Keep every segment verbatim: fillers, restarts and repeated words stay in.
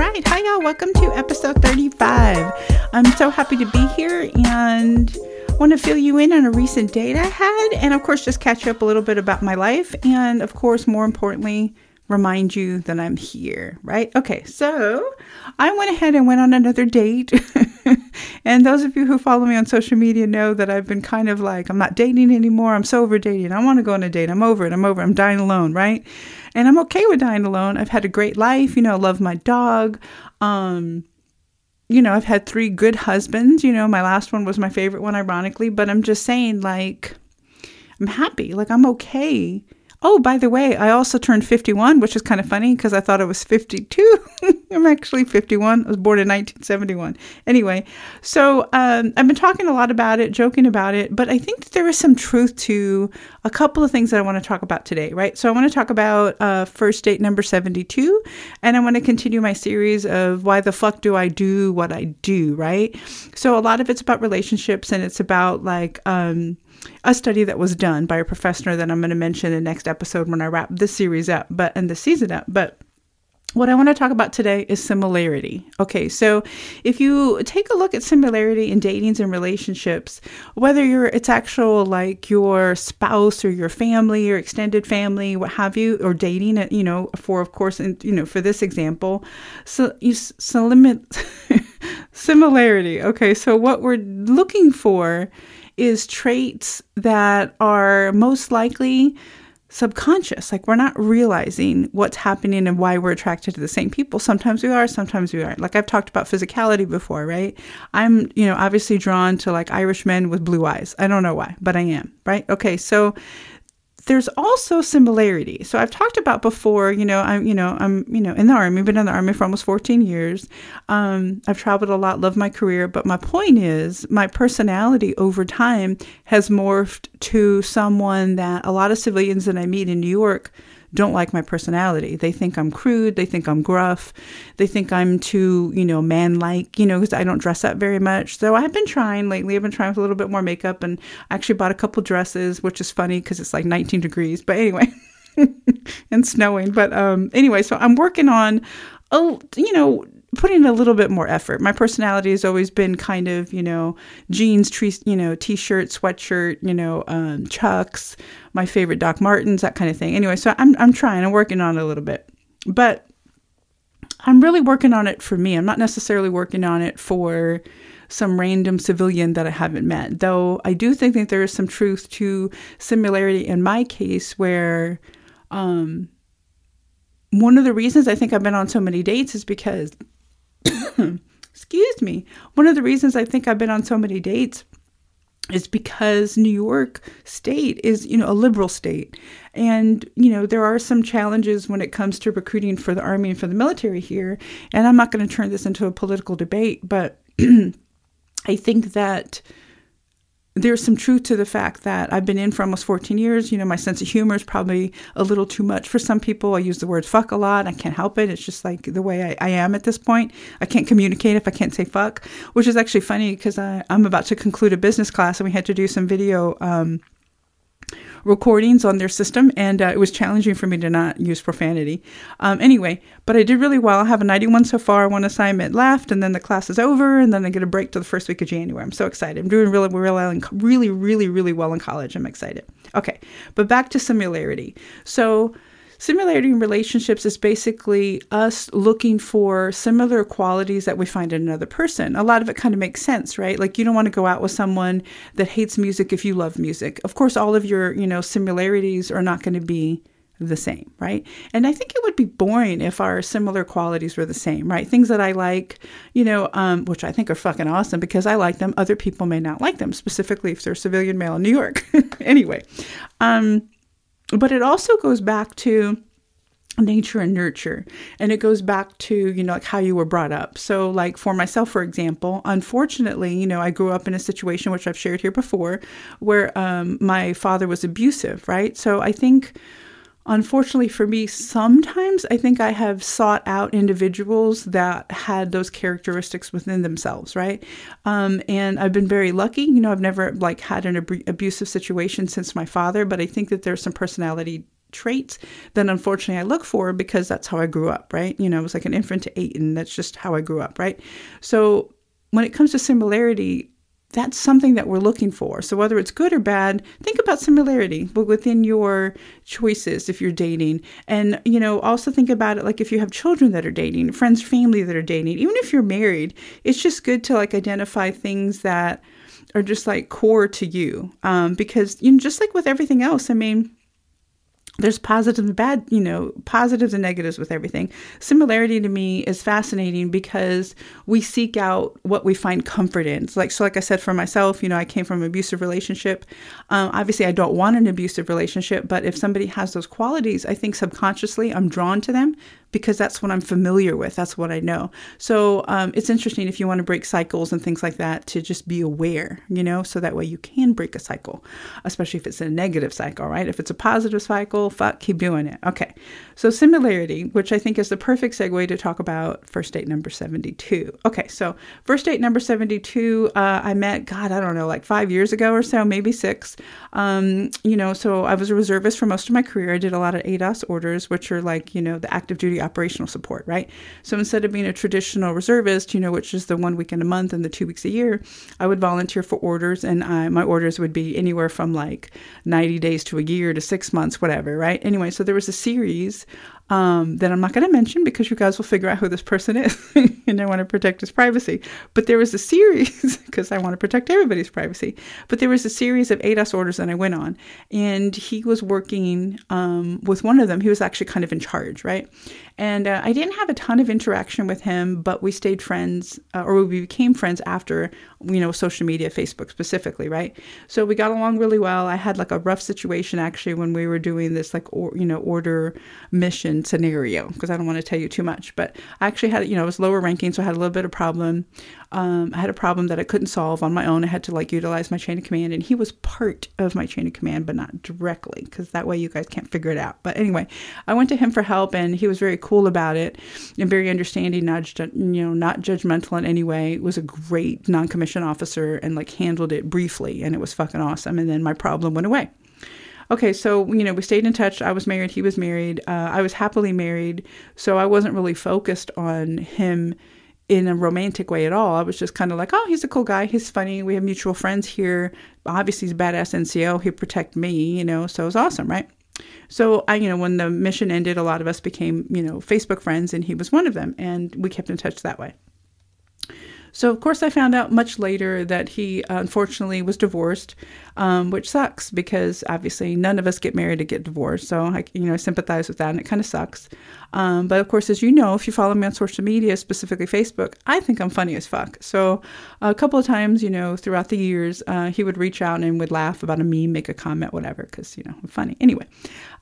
Alright, hi y'all, welcome to episode thirty-five. I'm so happy to be here and want to fill you in on a recent date I had, and of course just catch up a little bit about my life, and of course more importantly remind you that I'm here, right? Okay, so I went ahead and went on another date. And those of you who follow me on social media know that I've been kind of like, I'm not dating anymore. I'm so over dating. I want to go on a date. I'm over it. I'm over it. I'm dying alone, right? And I'm okay with dying alone. I've had a great life. You know, I love my dog. Um, you know, I've had three good husbands. You know, my last one was my favorite one, ironically. But I'm just saying, like, I'm happy. Like, I'm okay. Oh, by the way, I also turned fifty-one, which is kind of funny because I thought I was fifty-two. I'm actually fifty-one. I was born in nineteen seventy-one. Anyway, so um, I've been talking a lot about it, joking about it, but I think that there is some truth to a couple of things that I want to talk about today, right? So I want to talk about uh, first date number seventy-two, and I want to continue my series of why the fuck do I do what I do, right? So a lot of it's about relationships, and it's about like... Um, a study that was done by a professor that I'm going to mention in the next episode when I wrap this series up, but and the season up. But what I want to talk about today is similarity. Okay, so if you take a look at similarity in datings and relationships, whether you're it's actual like your spouse or your family or extended family, what have you, or dating, you know, for of course, and you know, for this example, so you so limit similarity. Okay, so what we're looking for is traits that are most likely subconscious. Like we're not realizing what's happening and why we're attracted to the same people. Sometimes we are, sometimes we aren't. Like I've talked about physicality before, right? I'm, you know, obviously drawn to like Irish men with blue eyes. I don't know why, but I am, right? Okay, so there's also similarity. So I've talked about before, you know, I'm, you know, I'm, you know, in the Army, been in the Army for almost fourteen years. Um, I've traveled a lot, love my career. But my point is my personality over time has morphed to someone that a lot of civilians that I meet in New York don't like my personality. They think I'm crude. They think I'm gruff. They think I'm too, you know, man-like, you know, because I don't dress up very much. So I've been trying lately. I've been trying with a little bit more makeup, and I actually bought a couple dresses, which is funny because it's like nineteen degrees. But anyway, and snowing. But um, anyway, so I'm working on, a, you know, putting a little bit more effort. My personality has always been kind of, you know, jeans, tree, you know, t-shirt, sweatshirt, you know, um, Chucks, my favorite Doc Martens, that kind of thing. Anyway, so I'm, I'm trying, I'm working on it a little bit, but I'm really working on it for me. I'm not necessarily working on it for some random civilian that I haven't met, though I do think that there is some truth to similarity in my case where, um, one of the reasons I think I've been on so many dates is because excuse me. One of the reasons I think I've been on so many dates is because New York State is, you know, a liberal state. And, you know, there are some challenges when it comes to recruiting for the Army and for the military here. And I'm not going to turn this into a political debate, but I think that there's some truth to the fact that I've been in for almost fourteen years. You know, my sense of humor is probably a little too much for some people. I use the word fuck a lot. I can't help it. It's just like the way I, I am at this point. I can't communicate if I can't say fuck, which is actually funny because I'm about to conclude a business class and we had to do some video um, recordings on their system. And uh, it was challenging for me to not use profanity. Um, anyway, but I did really well. I have a ninety-one so far, one assignment left, and then the class is over, and then I get a break till the first week of January. I'm so excited. I'm doing really, really, really, really, really well in college. I'm excited. Okay, but back to similarity. So similarity in relationships is basically us looking for similar qualities that we find in another person. A lot of it kind of makes sense, right? Like you don't want to go out with someone that hates music if you love music. Of course, all of your, you know, similarities are not going to be the same, right? And I think it would be boring if our similar qualities were the same, right? Things that I like, you know, um, which I think are fucking awesome because I like them. Other people may not like them, specifically if they're civilian male in New York. Anyway, um, but it also goes back to nature and nurture. And it goes back to, you know, like how you were brought up. So like for myself, for example, unfortunately, you know, I grew up in a situation which I've shared here before where um, my father was abusive, right? So I think, unfortunately for me, sometimes I think I have sought out individuals that had those characteristics within themselves, right? Um, and I've been very lucky. You know, I've never like had an ab- abusive situation since my father, but I think that there's some personality traits that unfortunately I look for because that's how I grew up, right? You know, I was like an infant to eight, and that's just how I grew up, right? So when it comes to similarity, that's something that we're looking for. So whether it's good or bad, think about similarity within your choices if you're dating. And, you know, also think about it like if you have children that are dating, friends, family that are dating, even if you're married, it's just good to like identify things that are just like core to you. Um, because, you know, just like with everything else, I mean, there's positives and bad, you know, positives and negatives with everything. Similarity to me is fascinating because we seek out what we find comfort in. It's like, so like I said, for myself, you know, I came from an abusive relationship. Um, obviously, I don't want an abusive relationship, but if somebody has those qualities, I think subconsciously I'm drawn to them because that's what I'm familiar with. That's what I know. So um, it's interesting if you want to break cycles and things like that to just be aware, you know, so that way you can break a cycle, especially if it's a negative cycle, right? If it's a positive cycle, fuck, keep doing it. Okay. So similarity, which I think is the perfect segue to talk about first date number seventy-two. Okay. So first date number seventy-two, uh, I met, God, I don't know, like five years ago or so, maybe six. Um, you know, so I was a reservist for most of my career. I did a lot of A D O S orders, which are like, you know, the active duty operational support, right? So instead of being a traditional reservist, you know, which is the one weekend a month and the two weeks a year, I would volunteer for orders, and I, my orders would be anywhere from like ninety days to a year to six months, whatever, right? Anyway, so there was a series um, that I'm not going to mention because you guys will figure out who this person is and I want to protect his privacy. But there was a series because I want to protect everybody's privacy. But there was a series of A D O S orders that I went on, and he was working um, with one of them. He was actually kind of in charge, right? And uh, I didn't have a ton of interaction with him, but we stayed friends, uh, or we became friends after, you know, social media, Facebook specifically, right? So we got along really well. I had like a rough situation actually when we were doing this like, or, you know, order mission scenario, because I don't want to tell you too much, but I actually had, you know, I was lower ranking, so I had a little bit of problem. Um, I had a problem that I couldn't solve on my own. I had to like utilize my chain of command, and he was part of my chain of command, but not directly, because that way you guys can't figure it out. But anyway, I went to him for help, and he was very cool about it and very understanding, not, you know, not judgmental in any way. It was a great non-commissioned officer and like handled it briefly, and it was fucking awesome. And then my problem went away. Okay, so, you know, we stayed in touch. I was married. He was married. Uh, I was happily married. So I wasn't really focused on him in a romantic way at all. I was just kind of like, oh, he's a cool guy. He's funny. We have mutual friends here. Obviously, he's a badass N C O. He'd protect me, you know, so it was awesome, right? So, I, you know, when the mission ended, a lot of us became, you know, Facebook friends, and he was one of them, and we kept in touch that way. So, of course, I found out much later that he, unfortunately, was divorced, um, which sucks because, obviously, none of us get married to get divorced. So, I, you know, I sympathize with that, and it kind of sucks. Um, but, of course, as you know, if you follow me on social media, specifically Facebook, I think I'm funny as fuck. So, a couple of times, you know, throughout the years, uh, he would reach out and would laugh about a meme, make a comment, whatever, because, you know, I'm funny. Anyway,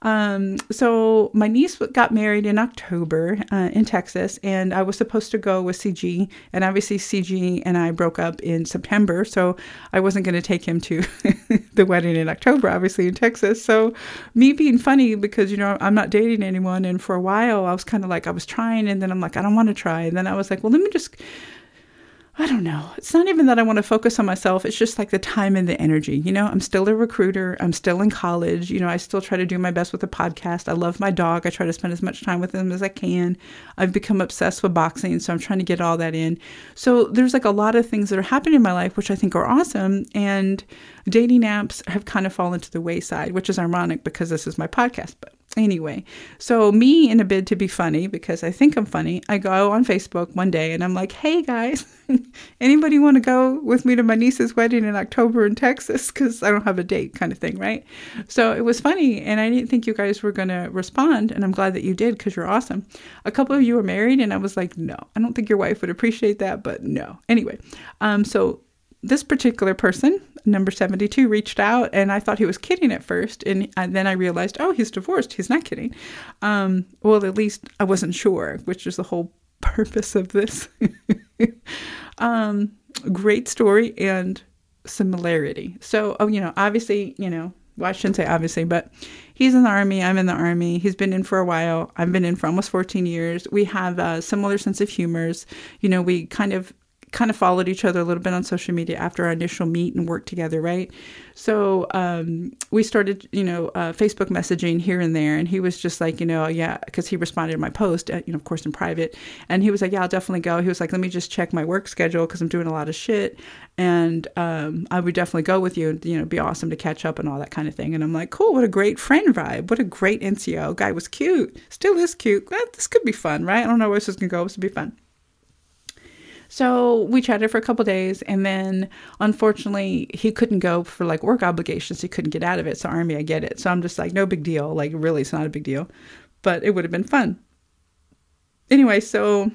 um, so my niece got married in October uh, in Texas, and I was supposed to go with C G, and obviously C G and I broke up in September, so I wasn't going to take him to the wedding in October, obviously in Texas. So me being funny because, you know, I'm not dating anyone. And for a while I was kind of like, I was trying, and then I'm like, I don't want to try. And then I was like, well, let me just, I don't know. It's not even that I want to focus on myself. It's just like the time and the energy. You know, I'm still a recruiter. I'm still in college. You know, I still try to do my best with the podcast. I love my dog. I try to spend as much time with him as I can. I've become obsessed with boxing, so I'm trying to get all that in. So there's like a lot of things that are happening in my life, which I think are awesome. And dating apps have kind of fallen to the wayside, which is ironic because this is my podcast, but. Anyway, so me in a bid to be funny, because I think I'm funny, I go on Facebook one day and I'm like, hey guys, anybody want to go with me to my niece's wedding in October in Texas? Because I don't have a date kind of thing, right? So it was funny, and I didn't think you guys were going to respond, and I'm glad that you did because you're awesome. A couple of you are married, and I was like, no, I don't think your wife would appreciate that, but no. Anyway, um, so this particular person, number seventy-two, reached out, and I thought he was kidding at first. And then I realized, oh, he's divorced. He's not kidding. Um, well, at least I wasn't sure, which is the whole purpose of this. um, great story and similarity. So, oh, you know, obviously, you know, well, I shouldn't say obviously, but he's in the Army. I'm in the Army. He's been in for a while. I've been in for almost fourteen years. We have a similar sense of humors. You know, we kind of kind of followed each other a little bit on social media after our initial meet and worked together, right? So um, we started, you know, uh, Facebook messaging here and there. And he was just like, you know, yeah, because he responded to my post, uh, you know, of course, in private. And he was like, yeah, I'll definitely go. He was like, let me just check my work schedule because I'm doing a lot of shit. And um, I would definitely go with you. And, you know, it'd be awesome to catch up and all that kind of thing. And I'm like, cool, what a great friend vibe. What a great N C O. Guy was cute. Still is cute. This could be fun, right? I don't know where this is going to go. This would be fun. So we chatted for a couple of days, and then unfortunately he couldn't go for like work obligations. He couldn't get out of it. So Army, I get it. So I'm just like, no big deal. Like really, it's not a big deal, but it would have been fun. Anyway, so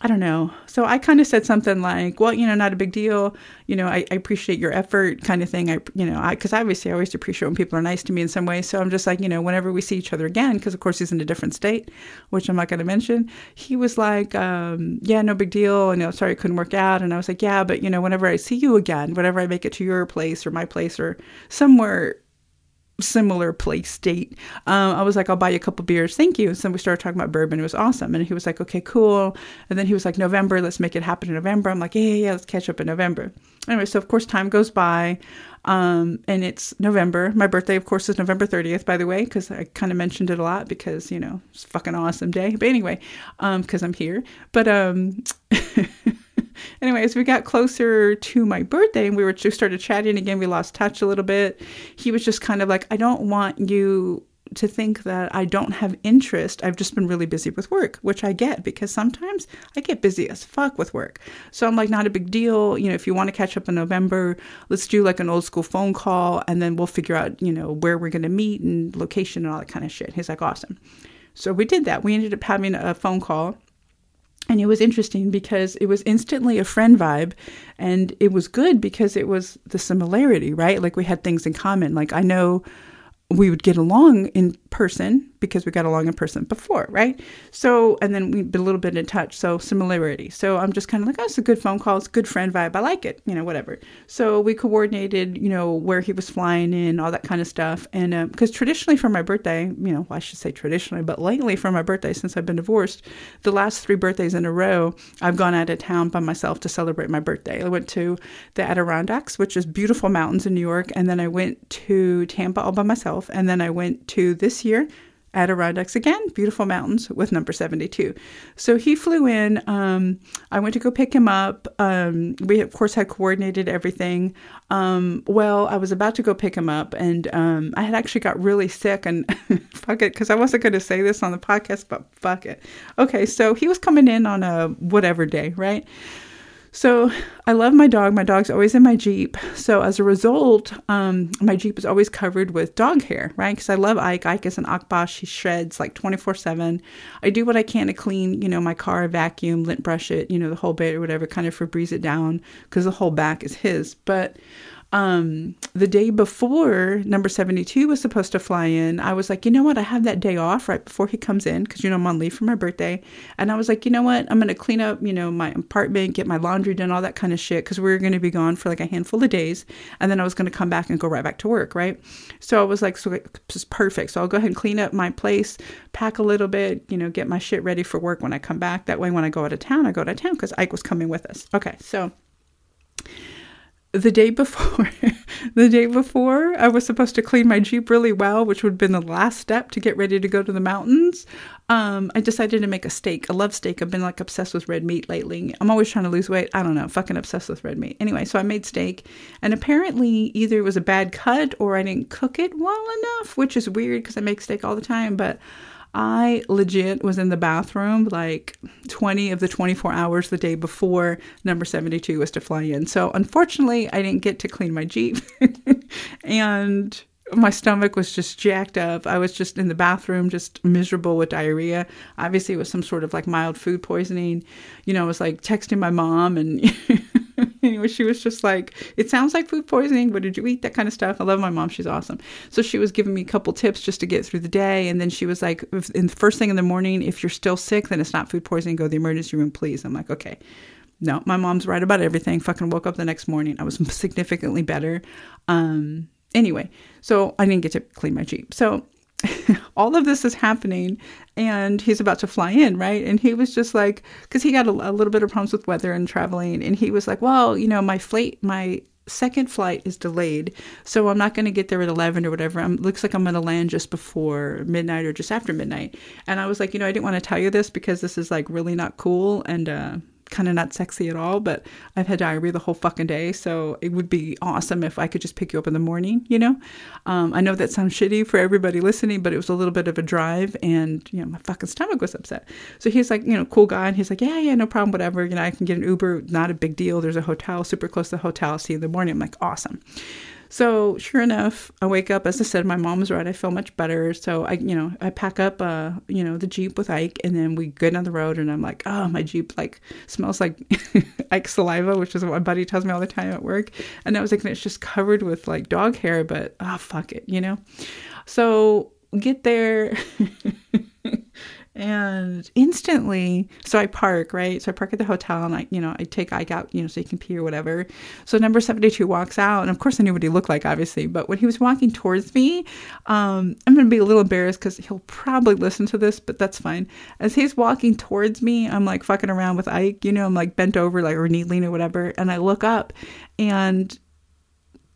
I don't know. So I kind of said something like, well, you know, not a big deal. You know, I, I appreciate your effort kind of thing. I, you know, I, cause obviously I always appreciate when people are nice to me in some way. So I'm just like, you know, whenever we see each other again, cause of course he's in a different state, which I'm not going to mention. He was like, um, yeah, no big deal. And you know, sorry, it couldn't work out. And I was like, yeah, but you know, whenever I see you again, whenever I make it to your place or my place or somewhere similar place date, um I was like, I'll buy you a couple beers, thank you. And so we started talking about bourbon. It was awesome. And he was like, okay, cool. And then he was like, November, let's make it happen in November. I'm like, yeah yeah, yeah let's catch up in November. Anyway, so of course time goes by, um and it's November. My birthday, of course, is November thirtieth, by the way, because I kind of mentioned it a lot because, you know, it's a fucking awesome day. But anyway, um because I'm here. But um anyway, as we got closer to my birthday and we were just started chatting again, we lost touch a little bit. He was just kind of like, I don't want you to think that I don't have interest. I've just been really busy with work, which I get because sometimes I get busy as fuck with work. So I'm like, not a big deal. You know, if you want to catch up in November, let's do like an old school phone call and then we'll figure out, you know, where we're going to meet and location and all that kind of shit. He's like, awesome. So we did that. We ended up having a phone call. And it was interesting because it was instantly a friend vibe, and it was good because it was the similarity, right? Like we had things in common. Like I know we would get along in person because we got along in person before, right? So, and then we'd been a little bit in touch. So similarity. So I'm just kind of like, oh, it's a good phone call. It's a good friend vibe. I like it, you know, whatever. So we coordinated, you know, where he was flying in, all that kind of stuff. And um, because traditionally for my birthday, you know, well, I should say traditionally, but lately for my birthday, since I've been divorced, the last three birthdays in a row, I've gone out of town by myself to celebrate my birthday. I went to the Adirondacks, which is beautiful mountains in New York. And then I went to Tampa all by myself. And then I went to, this year, Adirondacks again, beautiful mountains with number seventy-two. So he flew in. Um, I went to go pick him up. Um, we, of course, had coordinated everything. Um, well, I was about to go pick him up, and um, I had actually got really sick. And fuck it, because I wasn't going to say this on the podcast, but fuck it. Okay, so he was coming in on a whatever day, right? So I love my dog. My dog's always in my Jeep. So as a result, um, my Jeep is always covered with dog hair, right? Because I love Ike. Ike is an Akbash. He shreds like twenty-four seven. I do what I can to clean, you know, my car, vacuum, lint brush it, you know, the whole bit or whatever, kind of Febreze it down because the whole back is his. But um, the day before number seventy-two was supposed to fly in, I was like, you know what? I have that day off right before he comes in. Cause you know, I'm on leave for my birthday. And I was like, you know what? I'm going to clean up, you know, my apartment, get my laundry done, all that kind of shit. Cause we were going to be gone for like a handful of days. And then I was going to come back and go right back to work. Right. So I was like, so it's perfect. So I'll go ahead and clean up my place, pack a little bit, you know, get my shit ready for work when I come back. That way, when I go out of town, I go out of town. Cause Ike was coming with us. Okay. So The day before, the day before, I was supposed to clean my Jeep really well, which would have been the last step to get ready to go to the mountains. Um, I decided to make a steak. I love steak. I've been like obsessed with red meat lately. I'm always trying to lose weight. I don't know. I'm fucking obsessed with red meat. Anyway, so I made steak, and apparently either it was a bad cut or I didn't cook it well enough, which is weird because I make steak all the time, but I legit was in the bathroom like twenty of the twenty-four hours the day before number seventy-two was to fly in. So unfortunately, I didn't get to clean my Jeep and my stomach was just jacked up. I was just in the bathroom, just miserable with diarrhea. Obviously, it was some sort of like mild food poisoning. You know, I was like texting my mom and anyway, she was just like, it sounds like food poisoning. What did you eat? That kind of stuff. I love my mom. She's awesome. So she was giving me a couple tips just to get through the day. And then she was like, if, in the first thing in the morning, if you're still sick, then it's not food poisoning. Go to the emergency room, please. I'm like, okay. No, my mom's right about everything. Fucking woke up the next morning. I was significantly better. Um, anyway, so I didn't get to clean my Jeep. So all of this is happening and he's about to fly in, right? And he was just like, because he got a, a little bit of problems with weather and traveling. And he was like, well, you know, my flight, my second flight is delayed. So I'm not going to get there at eleven or whatever. It looks like I'm going to land just before midnight or just after midnight. And I was like, you know, I didn't want to tell you this because this is like really not cool. And, uh, kind of not sexy at all, but I've had diarrhea the whole fucking day, so it would be awesome if I could just pick you up in the morning, you know? Um, I know that sounds shitty for everybody listening, but it was a little bit of a drive, and, you know, my fucking stomach was upset. So he's like, you know, cool guy, and he's like, yeah, yeah, no problem, whatever, you know, I can get an Uber, not a big deal, there's a hotel, super close to the hotel, see you in the morning. I'm like, awesome. So sure enough, I wake up, as I said, my mom was right, I feel much better. So I, you know, I pack up, uh, you know, the Jeep with Ike, and then we go down the road, and I'm like, oh, my Jeep like smells like Ike's saliva, which is what my buddy tells me all the time at work. And I was like, it's just covered with like dog hair, but ah, oh, fuck it, you know? So get there and instantly, so I park, right? So I park at the hotel and I, you know, I take Ike out, you know, so he can pee or whatever. So number seventy-two walks out and of course I knew what he looked like, obviously, but when he was walking towards me, um, I'm going to be a little embarrassed because he'll probably listen to this, but that's fine. As he's walking towards me, I'm like fucking around with Ike, you know, I'm like bent over like or needling or whatever. And I look up and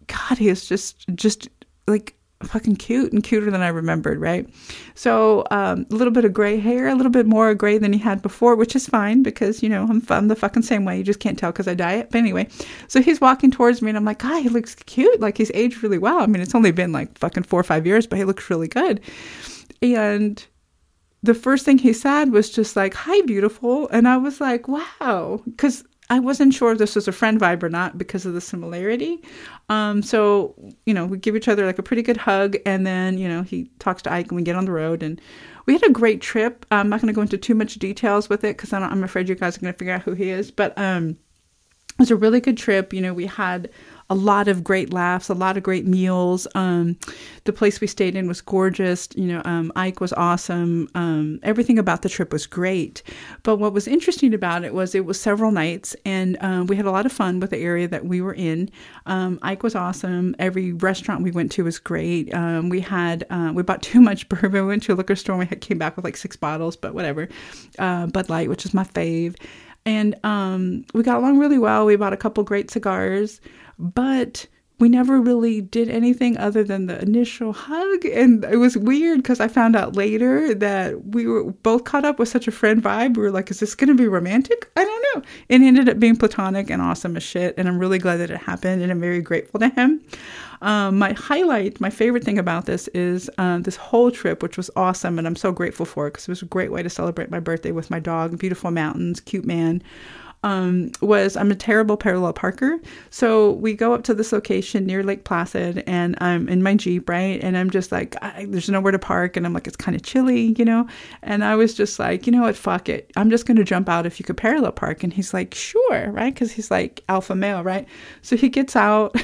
God, he is just, just like, fucking cute and cuter than I remembered, right? So um, a little bit of gray hair, a little bit more gray than he had before, which is fine because, you know, I'm, I'm the fucking same way. You just can't tell because I diet. But anyway, so he's walking towards me and I'm like, God, he looks cute. Like he's aged really well. I mean, it's only been like fucking four or five years, but he looks really good. And the first thing he said was just like, hi, beautiful. And I was like, wow, because I wasn't sure if this was a friend vibe or not because of the similarity. Um, so, you know, we give each other like a pretty good hug. And then, you know, he talks to Ike and we get on the road. And we had a great trip. I'm not going to go into too much details with it because I don't, I'm afraid you guys are going to figure out who he is. But um, it was a really good trip. You know, we had a lot of great laughs, a lot of great meals. Um, the place we stayed in was gorgeous. You know, um, Ike was awesome. Um, everything about the trip was great. But what was interesting about it was it was several nights and um, we had a lot of fun with the area that we were in. Um, Ike was awesome. Every restaurant we went to was great. Um, we had, uh, we bought too much bourbon. We went to a liquor store and we had, came back with like six bottles, but whatever. Uh, Bud Light, which is my fave. And um, we got along really well. We bought a couple great cigars. But we never really did anything other than the initial hug. And it was weird because I found out later that we were both caught up with such a friend vibe. We were like, is this going to be romantic? I don't know. And it ended up being platonic and awesome as shit. And I'm really glad that it happened. And I'm very grateful to him. Um, my highlight, my favorite thing about this is uh, this whole trip, which was awesome. And I'm so grateful for it because it was a great way to celebrate my birthday with my dog. Beautiful mountains, cute man. Um, was I'm a terrible parallel parker. So we go up to this location near Lake Placid and I'm in my Jeep, right? And I'm just like, I, there's nowhere to park. And I'm like, it's kind of chilly, you know? And I was just like, you know what? Fuck it. I'm just going to jump out if you could parallel park. And he's like, sure. Right. Cause he's like alpha male. Right. So he gets out.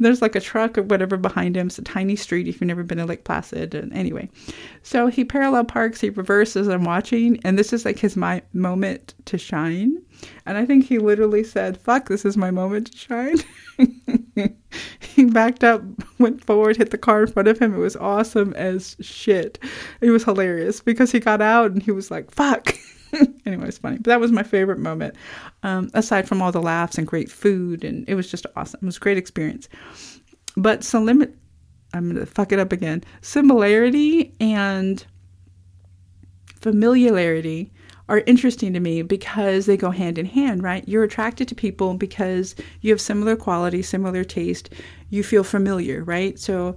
There's like a truck or whatever behind him. It's a tiny street if you've never been to Lake Placid. And anyway, so he parallel parks, he reverses, I'm watching. And this is like his my moment to shine. And I think he literally said, fuck, this is my moment to shine. He backed up, went forward, hit the car in front of him. It was awesome as shit. It was hilarious because he got out and he was like, fuck. Anyway, it's funny. But that was my favorite moment, um, aside from all the laughs and great food. And it was just awesome. It was a great experience. But so limit, I'm going to fuck it up again. Similarity and familiarity are interesting to me because they go hand in hand, right? You're attracted to people because you have similar quality, similar taste. You feel familiar, right? So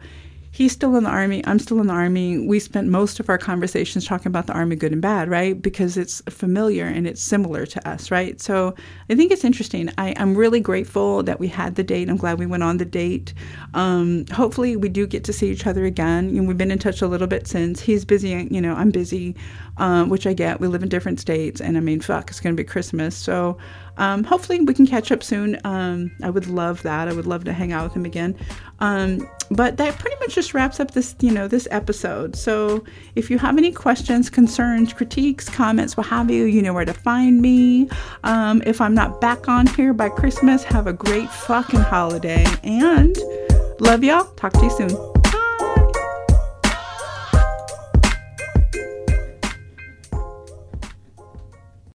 he's still in the Army. I'm still in the Army. We spent most of our conversations talking about the Army good and bad, right? Because it's familiar and it's similar to us, right? So I think it's interesting. I, I'm really grateful that we had the date. I'm glad we went on the date. Um, hopefully we do get to see each other again. And you know, we've been in touch a little bit since. He's busy, you know, I'm busy, um, which I get. We live in different states. And I mean, fuck, it's going to be Christmas. So um, hopefully we can catch up soon. Um, I would love that. I would love to hang out with him again. Um, but that pretty much just wraps up this, you know, this episode. So if you have any questions, concerns, critiques, comments, what have you, you know where to find me. Um, if I'm not back on here by Christmas, have a great fucking holiday and love y'all. Talk to you soon.